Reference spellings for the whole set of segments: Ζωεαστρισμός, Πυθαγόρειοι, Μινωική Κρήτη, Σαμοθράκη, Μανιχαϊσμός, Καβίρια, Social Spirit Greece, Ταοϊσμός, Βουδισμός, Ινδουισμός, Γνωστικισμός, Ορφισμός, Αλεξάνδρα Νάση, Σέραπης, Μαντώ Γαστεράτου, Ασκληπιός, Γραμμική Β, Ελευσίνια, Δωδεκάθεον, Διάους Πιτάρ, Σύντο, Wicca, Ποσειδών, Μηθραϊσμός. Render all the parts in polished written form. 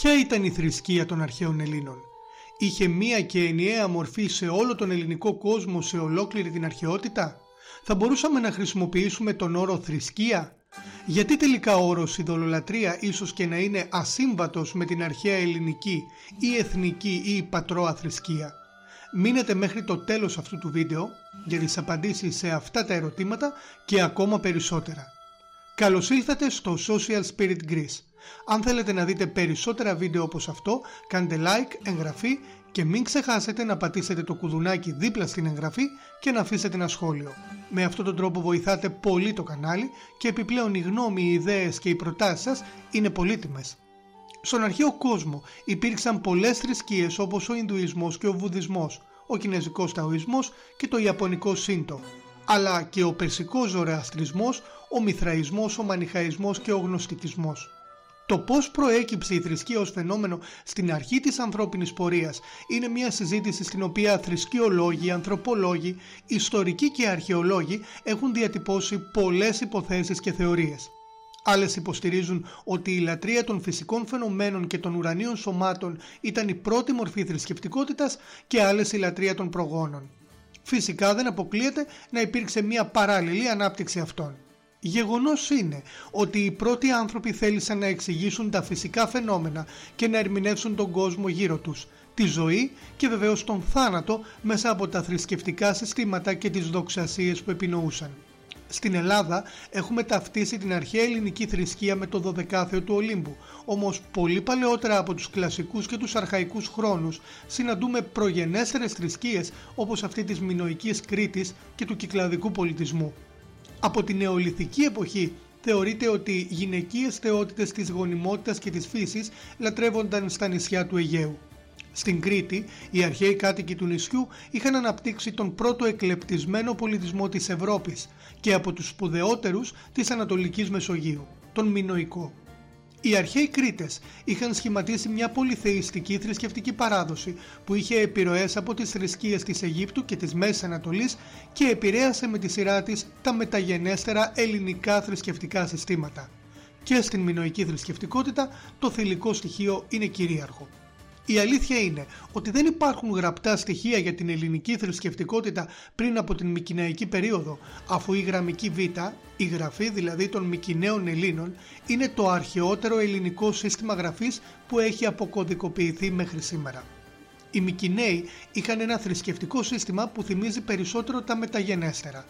Ποια ήταν η θρησκεία των αρχαίων Ελλήνων? Είχε μία και ενιαία μορφή σε όλο τον ελληνικό κόσμο, σε ολόκληρη την αρχαιότητα? Θα μπορούσαμε να χρησιμοποιήσουμε τον όρο θρησκεία? Γιατί τελικά ο όρος ειδωλολατρία ίσως και να είναι ασύμβατος με την αρχαία ελληνική ή εθνική ή πατρόα θρησκεία? Μείνετε μέχρι το τέλος αυτού του βίντεο για τις απαντήσεις σε αυτά τα ερωτήματα και ακόμα περισσότερα. Καλώς ήλθατε στο Social Spirit Greece. Αν θέλετε να δείτε περισσότερα βίντεο όπως αυτό, κάντε like, εγγραφή και μην ξεχάσετε να πατήσετε το κουδουνάκι δίπλα στην εγγραφή και να αφήσετε ένα σχόλιο. Με αυτόν τον τρόπο βοηθάτε πολύ το κανάλι και επιπλέον η γνώμη, οι ιδέες και οι προτάσεις σας είναι πολύτιμες. Στον αρχαίο κόσμο υπήρξαν πολλές θρησκείες όπως ο Ινδουισμός και ο Βουδισμός, ο Κινέζικος Ταοϊσμός και το Ιαπωνικό Σύντο, αλλά και ο Περσικός Ζωεαστρισμός, ο Μηθραϊσμός, ο Μανιχαϊσμός και ο Γνωστικισμός. Το πώς προέκυψε η θρησκεία ως φαινόμενο στην αρχή της ανθρώπινης πορείας είναι μια συζήτηση στην οποία θρησκεολόγοι, ανθρωπολόγοι, ιστορικοί και αρχαιολόγοι έχουν διατυπώσει πολλές υποθέσεις και θεωρίες. Άλλες υποστηρίζουν ότι η λατρεία των φυσικών φαινομένων και των ουρανίων σωμάτων ήταν η πρώτη μορφή θρησκευτικότητας και άλλες η λατρεία των προγόνων. Φυσικά δεν αποκλείεται να υπήρξε μια παράλληλη ανάπτυξη αυτών. Γεγονός είναι ότι οι πρώτοι άνθρωποι θέλησαν να εξηγήσουν τα φυσικά φαινόμενα και να ερμηνεύσουν τον κόσμο γύρω τους, τη ζωή και βεβαίως τον θάνατο μέσα από τα θρησκευτικά συστήματα και τις δοξασίες που επινοούσαν. Στην Ελλάδα έχουμε ταυτίσει την αρχαία ελληνική θρησκεία με το Δωδεκάθεο του Ολύμπου, όμως πολύ παλαιότερα από τους κλασικούς και τους αρχαϊκούς χρόνους συναντούμε προγενέστερες θρησκείες όπως αυτή της Μινωικής Κρήτης και του κυκλαδικού πολιτισμού. Από την νεολιθική εποχή θεωρείται ότι γυναικείες θεότητες της γονιμότητας και της φύσης λατρεύονταν στα νησιά του Αιγαίου. Στην Κρήτη, οι αρχαίοι κάτοικοι του νησιού είχαν αναπτύξει τον πρώτο εκλεπτισμένο πολιτισμό της Ευρώπης και από τους σπουδαιότερους της Ανατολικής Μεσογείου, τον Μινωικό. Οι αρχαίοι Κρήτες είχαν σχηματίσει μια πολυθεϊστική θρησκευτική παράδοση που είχε επιρροές από τις θρησκείες της Αιγύπτου και της Μέσης Ανατολής και επηρέασε με τη σειρά της τα μεταγενέστερα ελληνικά θρησκευτικά συστήματα. Και στην μινωική θρησκευτικότητα το θηλυκό στοιχείο είναι κυρίαρχο. Η αλήθεια είναι ότι δεν υπάρχουν γραπτά στοιχεία για την ελληνική θρησκευτικότητα πριν από την Μικηναϊκή περίοδο, αφού η γραμμική Β, η γραφή δηλαδή των Μικηναίων Ελλήνων, είναι το αρχαιότερο ελληνικό σύστημα γραφής που έχει αποκωδικοποιηθεί μέχρι σήμερα. Οι Μικηναίοι είχαν ένα θρησκευτικό σύστημα που θυμίζει περισσότερο τα μεταγενέστερα.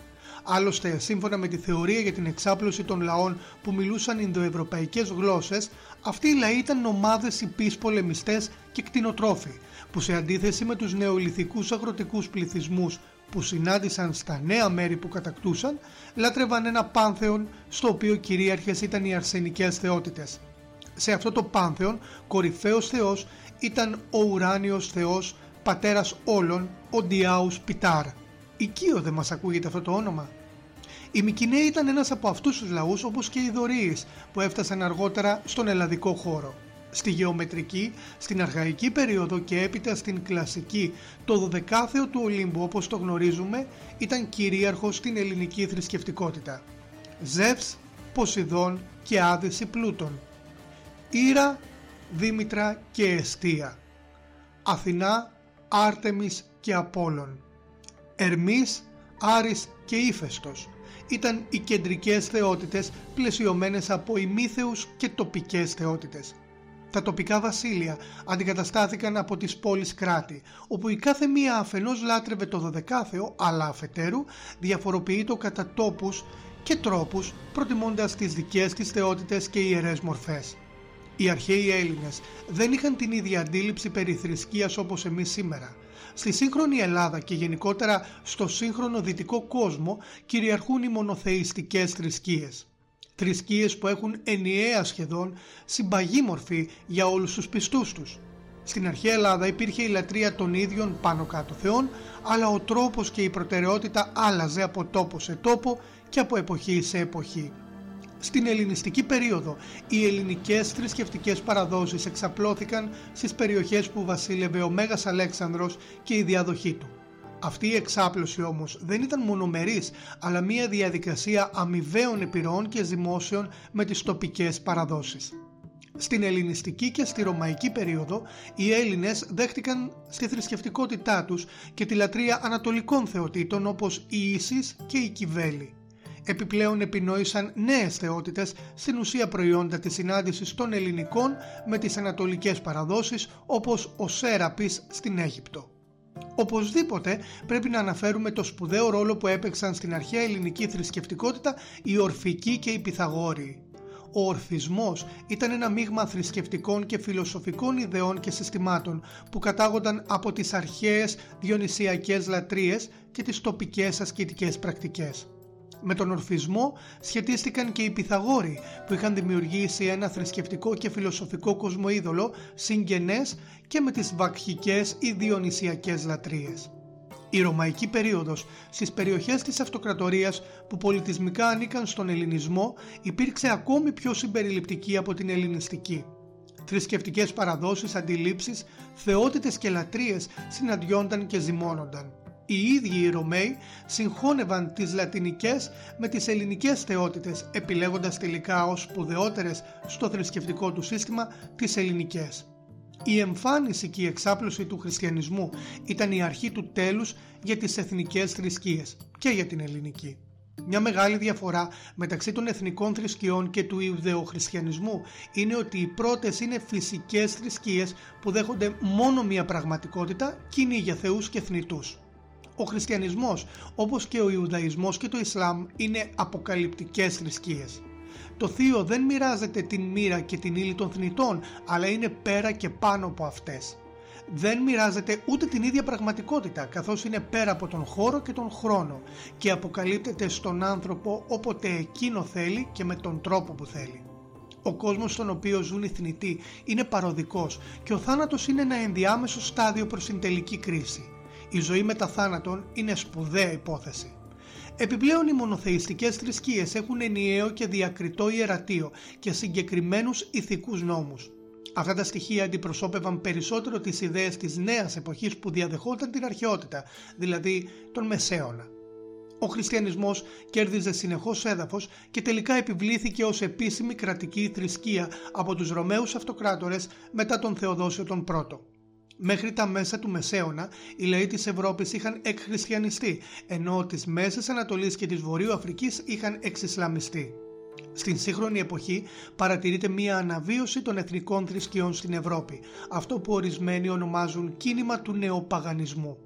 Άλλωστε, σύμφωνα με τη θεωρία για την εξάπλωση των λαών που μιλούσαν Ινδοευρωπαϊκές γλώσσες, αυτοί οι λαοί ήταν ομάδες ιππείς πολεμιστές και κτηνοτρόφοι, που σε αντίθεση με τους νεολιθικούς αγροτικούς πληθυσμούς που συνάντησαν στα νέα μέρη που κατακτούσαν, λάτρευαν ένα πάνθεον στο οποίο κυρίαρχες ήταν οι αρσενικές θεότητες. Σε αυτό το πάνθεον, κορυφαίος θεός ήταν ο ουράνιος θεός, πατέρας όλων, ο Διάους Πιτάρ. Οικείο δεν μας ακούγεται αυτό το όνομα? Οι Μικηναίοι ήταν ένας από αυτούς τους λαούς, όπως και οι Δωροίεις που έφτασαν αργότερα στον ελλαδικό χώρο. Στη γεωμετρική, στην αρχαϊκή περίοδο και έπειτα στην κλασική, το Δωδεκάθεο του Ολύμπου όπως το γνωρίζουμε ήταν κυρίαρχο στην ελληνική θρησκευτικότητα. Ζεύς, Ποσειδών και Άδηση Πλούτων. Ήρα, Δήμητρα και Εστία. Αθηνά, Άρτεμις και Απόλλων. Ερμής, Άρης και Ήφαιστος ήταν οι κεντρικές θεότητες πλαισιωμένες από ημίθεους και τοπικές θεότητες. Τα τοπικά βασίλεια αντικαταστάθηκαν από τις πόλεις κράτη, όπου η κάθε μία αφενός λάτρευε το Δωδεκάθεο, αλλά αφετέρου διαφοροποιεί το κατά τόπους και τρόπους, προτιμώντας τις δικές της θεότητες και ιερές μορφές. Οι αρχαίοι Έλληνες δεν είχαν την ίδια αντίληψη περί θρησκείας όπως εμείς σήμερα. Στη σύγχρονη Ελλάδα και γενικότερα στο σύγχρονο δυτικό κόσμο κυριαρχούν οι μονοθεϊστικές θρησκείες. Θρησκείες που έχουν ενιαία σχεδόν συμπαγή μορφή για όλους τους πιστούς τους. Στην αρχαία Ελλάδα υπήρχε η λατρεία των ίδιων πάνω κάτω θεών, αλλά ο τρόπος και η προτεραιότητα άλλαζε από τόπο σε τόπο και από εποχή σε εποχή. Στην ελληνιστική περίοδο, οι ελληνικές θρησκευτικές παραδόσεις εξαπλώθηκαν στις περιοχές που βασίλευε ο Μέγας Αλέξανδρος και η διαδοχή του. Αυτή η εξάπλωση όμως δεν ήταν μονομερής, αλλά μια διαδικασία αμοιβαίων επιρροών και ζυμώσεων με τις τοπικές παραδόσεις. Στην ελληνιστική και στη ρωμαϊκή περίοδο οι Έλληνες δέχτηκαν στη θρησκευτικότητά τους και τη λατρεία ανατολικών θεοτήτων όπως η Ίσις και η Κιβέλη. Επιπλέον επινόησαν νέες θεότητες, στην ουσία προϊόντα της συνάντησης των ελληνικών με τις ανατολικές παραδόσεις όπως ο Σέραπης στην Αίγυπτο. Οπωσδήποτε πρέπει να αναφέρουμε το σπουδαίο ρόλο που έπαιξαν στην αρχαία ελληνική θρησκευτικότητα οι Ορφικοί και οι Πυθαγόρειοι. Ο Ορφισμός ήταν ένα μείγμα θρησκευτικών και φιλοσοφικών ιδεών και συστημάτων που κατάγονταν από τις αρχαίες διονυσιακές λατρείες και τις τοπικές ασκητικές πρακτικές. Με τον Ορφισμό σχετίστηκαν και οι Πυθαγόροι που είχαν δημιουργήσει ένα θρησκευτικό και φιλοσοφικό κοσμοίδωλο συγγενές και με τις βακχικές ή διονυσιακές λατρείες. Η ρωμαϊκή περίοδος στις περιοχές της αυτοκρατορίας που πολιτισμικά ανήκαν στον ελληνισμό υπήρξε ακόμη πιο συμπεριληπτική από την ελληνιστική. Θρησκευτικές παραδόσεις, αντιλήψεις, θεότητες και λατρείες συναντιόνταν και ζυμώνονταν. Οι ίδιοι οι Ρωμαίοι συγχώνευαν τις λατινικές με τις ελληνικές θεότητες, επιλέγοντας τελικά ως σπουδαιότερες στο θρησκευτικό του σύστημα τις ελληνικές. Η εμφάνιση και η εξάπλωση του χριστιανισμού ήταν η αρχή του τέλους για τις εθνικές θρησκείες και για την ελληνική. Μια μεγάλη διαφορά μεταξύ των εθνικών θρησκειών και του ιουδεοχριστιανισμού είναι ότι οι πρώτες είναι φυσικές θρησκείες που δέχονται μόνο μια πραγματικότητα, κοινή για θεούς και θνητούς. Ο χριστιανισμός, όπως και ο Ιουδαϊσμός και το Ισλάμ, είναι αποκαλυπτικές θρησκείες. Το θείο δεν μοιράζεται την μοίρα και την ύλη των θνητών, αλλά είναι πέρα και πάνω από αυτές. Δεν μοιράζεται ούτε την ίδια πραγματικότητα, καθώς είναι πέρα από τον χώρο και τον χρόνο και αποκαλύπτεται στον άνθρωπο όποτε εκείνο θέλει και με τον τρόπο που θέλει. Ο κόσμος στον οποίο ζουν οι θνητοί είναι παροδικός και ο θάνατος είναι ένα ενδιάμεσο στάδιο προς την τελική κρίση. Η ζωή μετά θάνατον είναι σπουδαία υπόθεση. Επιπλέον οι μονοθεϊστικές θρησκείες έχουν ενιαίο και διακριτό ιερατείο και συγκεκριμένους ηθικούς νόμους. Αυτά τα στοιχεία αντιπροσώπευαν περισσότερο τις ιδέες της νέας εποχής που διαδεχόταν την αρχαιότητα, δηλαδή τον Μεσαίωνα. Ο χριστιανισμός κέρδιζε συνεχώς έδαφος και τελικά επιβλήθηκε ως επίσημη κρατική θρησκεία από τους Ρωμαίους αυτοκράτορες μετά τον Θεοδόσιο τον Πρώτο. Μέχρι τα μέσα του Μεσαίωνα, οι λαοί της Ευρώπης είχαν εκχριστιανιστεί, ενώ της Μέσης Ανατολής και της Βορείου Αφρικής είχαν εξισλαμιστεί. Στην σύγχρονη εποχή παρατηρείται μία αναβίωση των εθνικών θρησκειών στην Ευρώπη, αυτό που ορισμένοι ονομάζουν κίνημα του νεοπαγανισμού.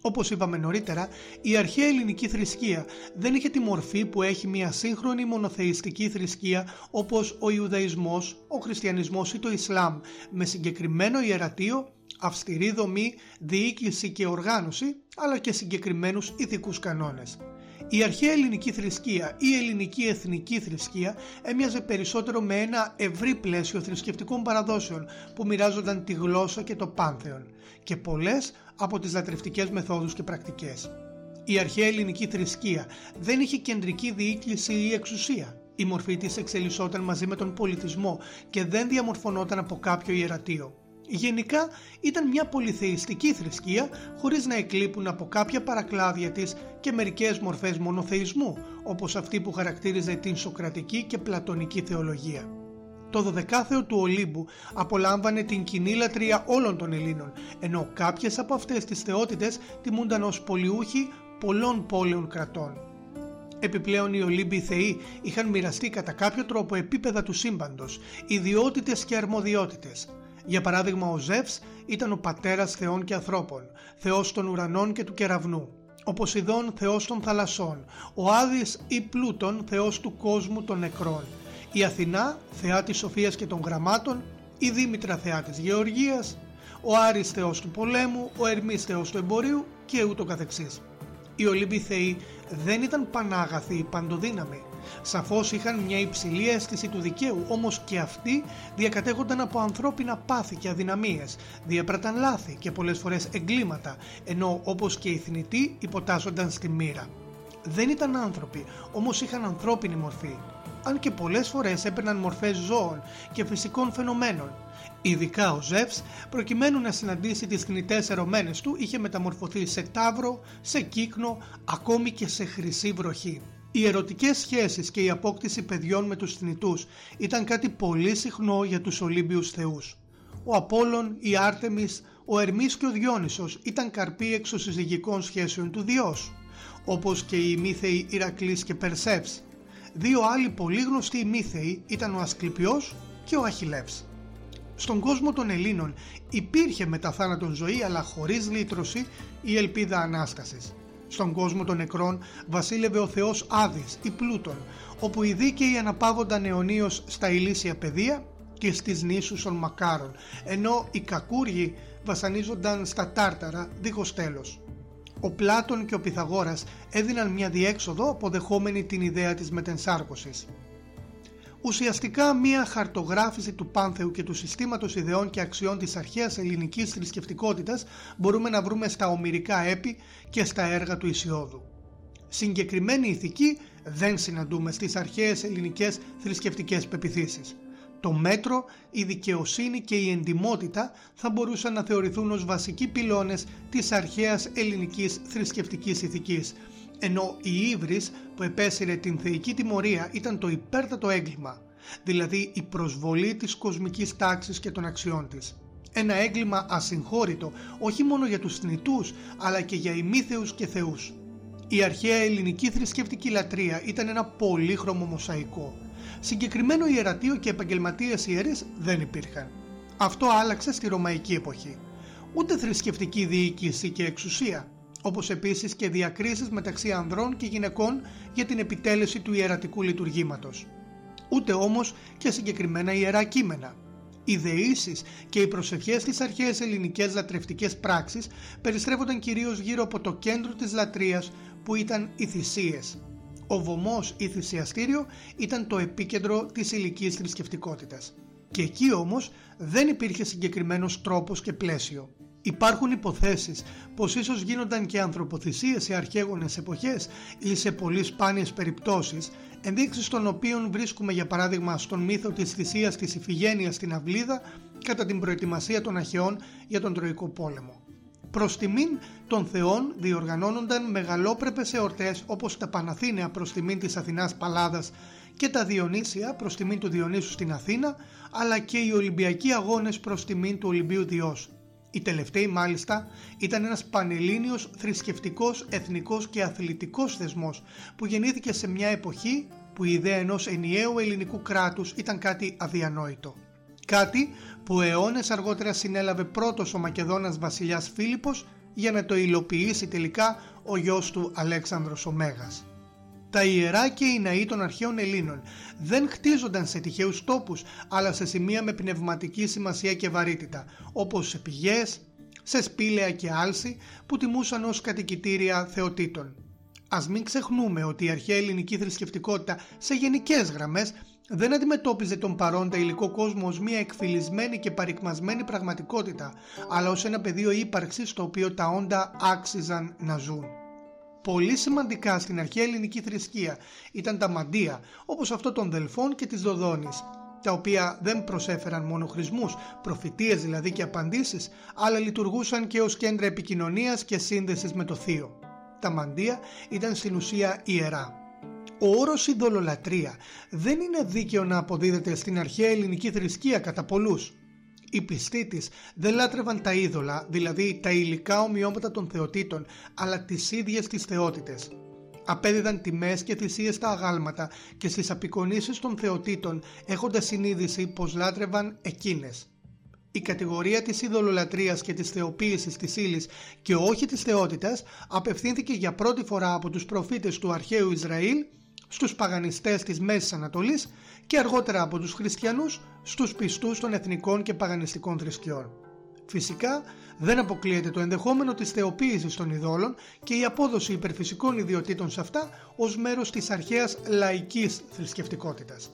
Όπως είπαμε νωρίτερα, η αρχαία ελληνική θρησκεία δεν είχε τη μορφή που έχει μια σύγχρονη μονοθεϊστική θρησκεία όπως ο Ιουδαϊσμός, ο Χριστιανισμός ή το Ισλάμ, με συγκεκριμένο ιερατείο, αυστηρή δομή, διοίκηση και οργάνωση, αλλά και συγκεκριμένους ηθικούς κανόνες. Η αρχαία ελληνική θρησκεία ή ελληνική εθνική θρησκεία έμοιαζε περισσότερο με ένα ευρύ πλαίσιο θρησκευτικών παραδόσεων που μοιράζονταν τη γλώσσα και το πάνθεον και πολλές από τις λατρευτικές μεθόδους και πρακτικές. Η αρχαία ελληνική θρησκεία δεν είχε κεντρική διοίκηση ή εξουσία. Η μορφή της εξελισσόταν μαζί με τον πολιτισμό και δεν διαμορφωνόταν από κάποιο ιερατείο. Γενικά ήταν μια πολυθεϊστική θρησκεία χωρίς να εκλείπουν από κάποια παρακλάδια της και μερικές μορφές μονοθεϊσμού όπως αυτή που χαρακτήριζε την σοκρατική και πλατωνική θεολογία. Το Δωδεκάθεο του Ολύμπου απολάμβανε την κοινή λατρεία όλων των Ελλήνων ενώ κάποιες από αυτές τις θεότητες τιμούνταν ως πολιούχοι πολλών πόλεων κρατών. Επιπλέον οι Ολύμπιοι θεοί είχαν μοιραστεί κατά κάποιο τρόπο επίπεδα του σύμπαντος, ιδιότητες και αρμοδιότητες. Για παράδειγμα, ο Ζεύς ήταν ο πατέρας θεών και ανθρώπων, θεός των ουρανών και του κεραυνού, ο Ποσειδών θεός των θαλασσών, ο Άδης ή Πλούτων θεός του κόσμου των νεκρών, η Αθηνά θεά της σοφίας και των γραμμάτων, η Δήμητρα θεά της γεωργίας, ο Άρης θεός του πολέμου, ο Ερμής θεός του εμπορίου και ούτω καθεξής. Οι Ολύμπιοι θεοί δεν ήταν πανάγαθοι ή παντοδύναμοι. Σαφώς είχαν μια υψηλή αίσθηση του δικαίου, όμως και αυτοί διακατέχονταν από ανθρώπινα πάθη και αδυναμίες, διέπραταν λάθη και πολλές φορές εγκλήματα, ενώ όπως και οι θνητοί υποτάσσονταν στη μοίρα. Δεν ήταν άνθρωποι, όμως είχαν ανθρώπινη μορφή, αν και πολλές φορές έπαιρναν μορφές ζώων και φυσικών φαινομένων. Ειδικά ο Ζεύς, προκειμένου να συναντήσει τις θνητές ερωμένες του, είχε μεταμορφωθεί σε ταύρο, σε κύκνο, ακόμη και σε χρυσή βροχή. Οι ερωτικές σχέσεις και η απόκτηση παιδιών με τους θνητούς ήταν κάτι πολύ συχνό για τους Ολύμπιους θεούς. Ο Απόλλων, η Άρτεμις, ο Ερμής και ο Διόνυσος ήταν καρποί εξωσυζυγικών σχέσεων του Διός, όπως και οι μύθεοι Ηρακλής και Περσεύς. Δύο άλλοι πολύ γνωστοί μύθεοι ήταν ο Ασκληπιός και ο Αχιλλεύς. Στον κόσμο των Ελλήνων υπήρχε μετά θάνατον ζωή, αλλά χωρίς λύτρωση, η ελπίδα ανάστασης. Στον κόσμο των νεκρών βασίλευε ο θεός Άδης ή Πλούτων, όπου οι δίκαιοι αναπαύονταν αιωνίως στα ηλίσια πεδία και στις νήσους των Μακάρων, ενώ οι κακούργοι βασανίζονταν στα Τάρταρα δίχως τέλος. Ο Πλάτων και ο Πυθαγόρας έδιναν μια διέξοδο αποδεχόμενη την ιδέα της μετενσάρκωσης. Ουσιαστικά μια χαρτογράφηση του πάνθεου και του συστήματος ιδεών και αξιών της αρχαίας ελληνικής θρησκευτικότητας μπορούμε να βρούμε στα ομηρικά έπι και στα έργα του Ησιόδου. Συγκεκριμένη ηθική δεν συναντούμε στις αρχαίες ελληνικές θρησκευτικές πεποιθήσεις. Το μέτρο, η δικαιοσύνη και η εντιμότητα θα μπορούσαν να θεωρηθούν ως βασικοί πυλώνες της αρχαίας ελληνικής θρησκευτικής ηθικής, ενώ η ύβρις που επέσυρε την θεϊκή τιμωρία ήταν το υπέρτατο έγκλημα, δηλαδή η προσβολή της κοσμικής τάξης και των αξιών της. Ένα έγκλημα ασυγχώρητο όχι μόνο για τους θνητούς αλλά και για ημίθεους και θεούς. Η αρχαία ελληνική θρησκευτική λατρεία ήταν ένα πολύχρωμο μοσαϊκό. Συγκεκριμένο ιερατείο και επαγγελματίες ιερείς δεν υπήρχαν. Αυτό άλλαξε στη ρωμαϊκή εποχή. Ούτε θρησκευτική διοίκηση και εξουσία, όπως επίσης και διακρίσεις μεταξύ ανδρών και γυναικών για την επιτέλεση του ιερατικού λειτουργήματος. Ούτε όμως και συγκεκριμένα ιερά κείμενα. Οι δεήσεις και οι προσευχές στις αρχαίες ελληνικές λατρευτικές πράξεις περιστρέφονταν κυρίως γύρω από το κέντρο της λατρείας που ήταν οι θυσίες. Ο βωμός ή θυσιαστήριο ήταν το επίκεντρο της ηλικής θρησκευτικότητας. Και εκεί όμως δεν υπήρχε συγκεκριμένος τρόπος και πλαίσιο. Υπάρχουν υποθέσεις πως ίσως γίνονταν και ανθρωποθυσίες σε αρχαίγονες εποχές ή σε πολύ σπάνιες περιπτώσεις, ενδείξεις των οποίων βρίσκουμε για παράδειγμα στον μύθο της θυσίας της Ιφιγένειας στην Αυλίδα κατά την προετοιμασία των Αχαιών για τον Τροϊκό Πόλεμο. Προς τιμήν των θεών διοργανώνονταν μεγαλόπρεπες εορτές όπως τα Παναθήναια προς τιμήν της Αθηνάς Παλάδας και τα Διονύσια προς τιμήν του Διονύσου στην Αθήνα, αλλά και οι Ολυμπιακοί Αγώνες προς τιμήν του Ολυμπίου Διός. Οι τελευταίοι μάλιστα ήταν ένας πανελλήνιος θρησκευτικός, εθνικός και αθλητικός θεσμός που γεννήθηκε σε μια εποχή που η ιδέα ενός ενιαίου ελληνικού κράτους ήταν κάτι αδιανόητο. Κάτι που αιώνες αργότερα συνέλαβε πρώτος ο Μακεδόνας βασιλιάς Φίλιππος για να το υλοποιήσει τελικά ο γιος του Αλέξανδρος ο Μέγας. Τα ιερά και οι ναοί των αρχαίων Ελλήνων δεν χτίζονταν σε τυχαίους τόπους, αλλά σε σημεία με πνευματική σημασία και βαρύτητα, όπως σε πηγές, σε σπήλαια και άλση που τιμούσαν ως κατοικητήρια θεοτήτων. Ας μην ξεχνούμε ότι η αρχαία ελληνική θρησκευτικότητα σε γενικές γραμμές δεν αντιμετώπιζε τον παρόντα υλικό κόσμο ως μια εκφυλισμένη και παρικμασμένη πραγματικότητα, αλλά ως ένα πεδίο ύπαρξης στο οποίο τα όντα άξιζαν να ζουν. Πολύ σημαντικά στην αρχαία ελληνική θρησκεία ήταν τα μαντεία, όπως αυτό των Δελφών και της Δοδόνης, τα οποία δεν προσέφεραν μόνο χρησμούς, προφητείες δηλαδή και απαντήσεις, αλλά λειτουργούσαν και ως κέντρα επικοινωνίας και σύνδεσης με το θείο. Τα μαντεία ήταν στην ουσία ιερά. Ο όρος ειδωλολατρεία δεν είναι δίκαιο να αποδίδεται στην αρχαία ελληνική θρησκεία κατά πολλούς. Οι πιστοί της δεν λάτρευαν τα είδωλα, δηλαδή τα υλικά ομοιώματα των θεοτήτων, αλλά τις ίδιες τις θεότητες. Απέδιδαν τιμές και θυσίες στα αγάλματα και στις απεικονίσεις των θεοτήτων, έχοντας συνείδηση πως λάτρευαν εκείνες. Η κατηγορία της ειδωλολατρείας και της θεοποίησης της ύλης και όχι της θεότητας απευθύνθηκε για πρώτη φορά από τους προφήτες του αρχαίου Ισραήλ στους παγανιστές της Μέσης Ανατολής και αργότερα από τους χριστιανούς στους πιστούς των εθνικών και παγανιστικών θρησκειών. Φυσικά δεν αποκλείεται το ενδεχόμενο της θεοποίησης των ειδόλων και η απόδοση υπερφυσικών ιδιοτήτων σε αυτά ως μέρος της αρχαίας λαϊκής θρησκευτικότητας.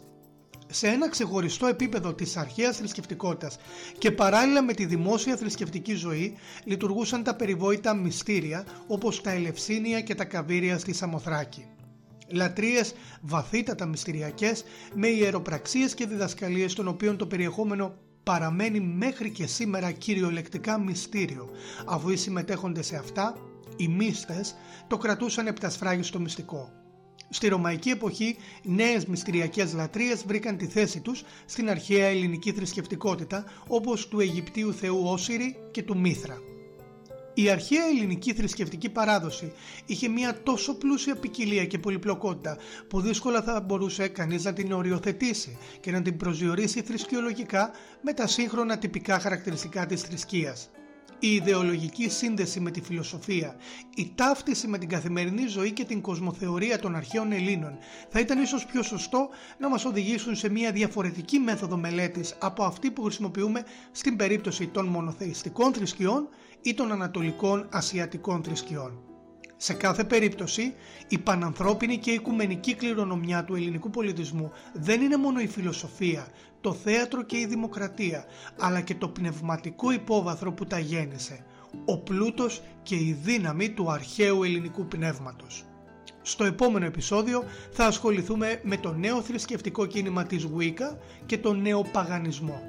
Σε ένα ξεχωριστό επίπεδο της αρχαίας θρησκευτικότητας και παράλληλα με τη δημόσια θρησκευτική ζωή λειτουργούσαν τα περιβόητα μυστήρια όπως τα Ελευσίνια και τα Καβίρια στη Σαμοθράκη. Λατρείες βαθύτατα μυστηριακές με ιεροπραξίες και διδασκαλίες των οποίων το περιεχόμενο παραμένει μέχρι και σήμερα κυριολεκτικά μυστήριο, αφού οι συμμετέχοντες σε αυτά, οι μύστες, το κρατούσαν επτασφράγιστο μυστικό. Στη ρωμαϊκή εποχή, νέες μυστηριακές λατρείες βρήκαν τη θέση τους στην αρχαία ελληνική θρησκευτικότητα, όπως του Αιγυπτίου θεού Όσιρη και του Μήθρα. Η αρχαία ελληνική θρησκευτική παράδοση είχε μια τόσο πλούσια ποικιλία και πολυπλοκότητα που δύσκολα θα μπορούσε κανείς να την οριοθετήσει και να την προσδιορίσει θρησκεολογικά με τα σύγχρονα τυπικά χαρακτηριστικά της θρησκείας. Η ιδεολογική σύνδεση με τη φιλοσοφία, η ταύτιση με την καθημερινή ζωή και την κοσμοθεωρία των αρχαίων Ελλήνων θα ήταν ίσως πιο σωστό να μας οδηγήσουν σε μια διαφορετική μέθοδο μελέτης από αυτή που χρησιμοποιούμε στην περίπτωση των μονοθεϊστικών θρησκειών ή των ανατολικών ασιατικών θρησκειών. Σε κάθε περίπτωση, η πανανθρώπινη και οικουμενική κληρονομιά του ελληνικού πολιτισμού δεν είναι μόνο η φιλοσοφία, το θέατρο και η δημοκρατία, αλλά και το πνευματικό υπόβαθρο που τα γέννησε, ο πλούτος και η δύναμη του αρχαίου ελληνικού πνεύματος. Στο επόμενο επεισόδιο θα ασχοληθούμε με το νέο θρησκευτικό κίνημα της Wicca και τον νέο παγανισμό.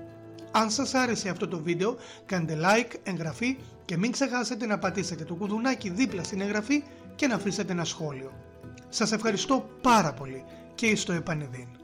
Αν σας άρεσε αυτό το βίντεο, κάντε like, εγγραφή και μην ξεχάσετε να πατήσετε το κουδουνάκι δίπλα στην εγγραφή και να αφήσετε ένα σχόλιο. Σας ευχαριστώ πάρα πολύ και εις το επανειδήν.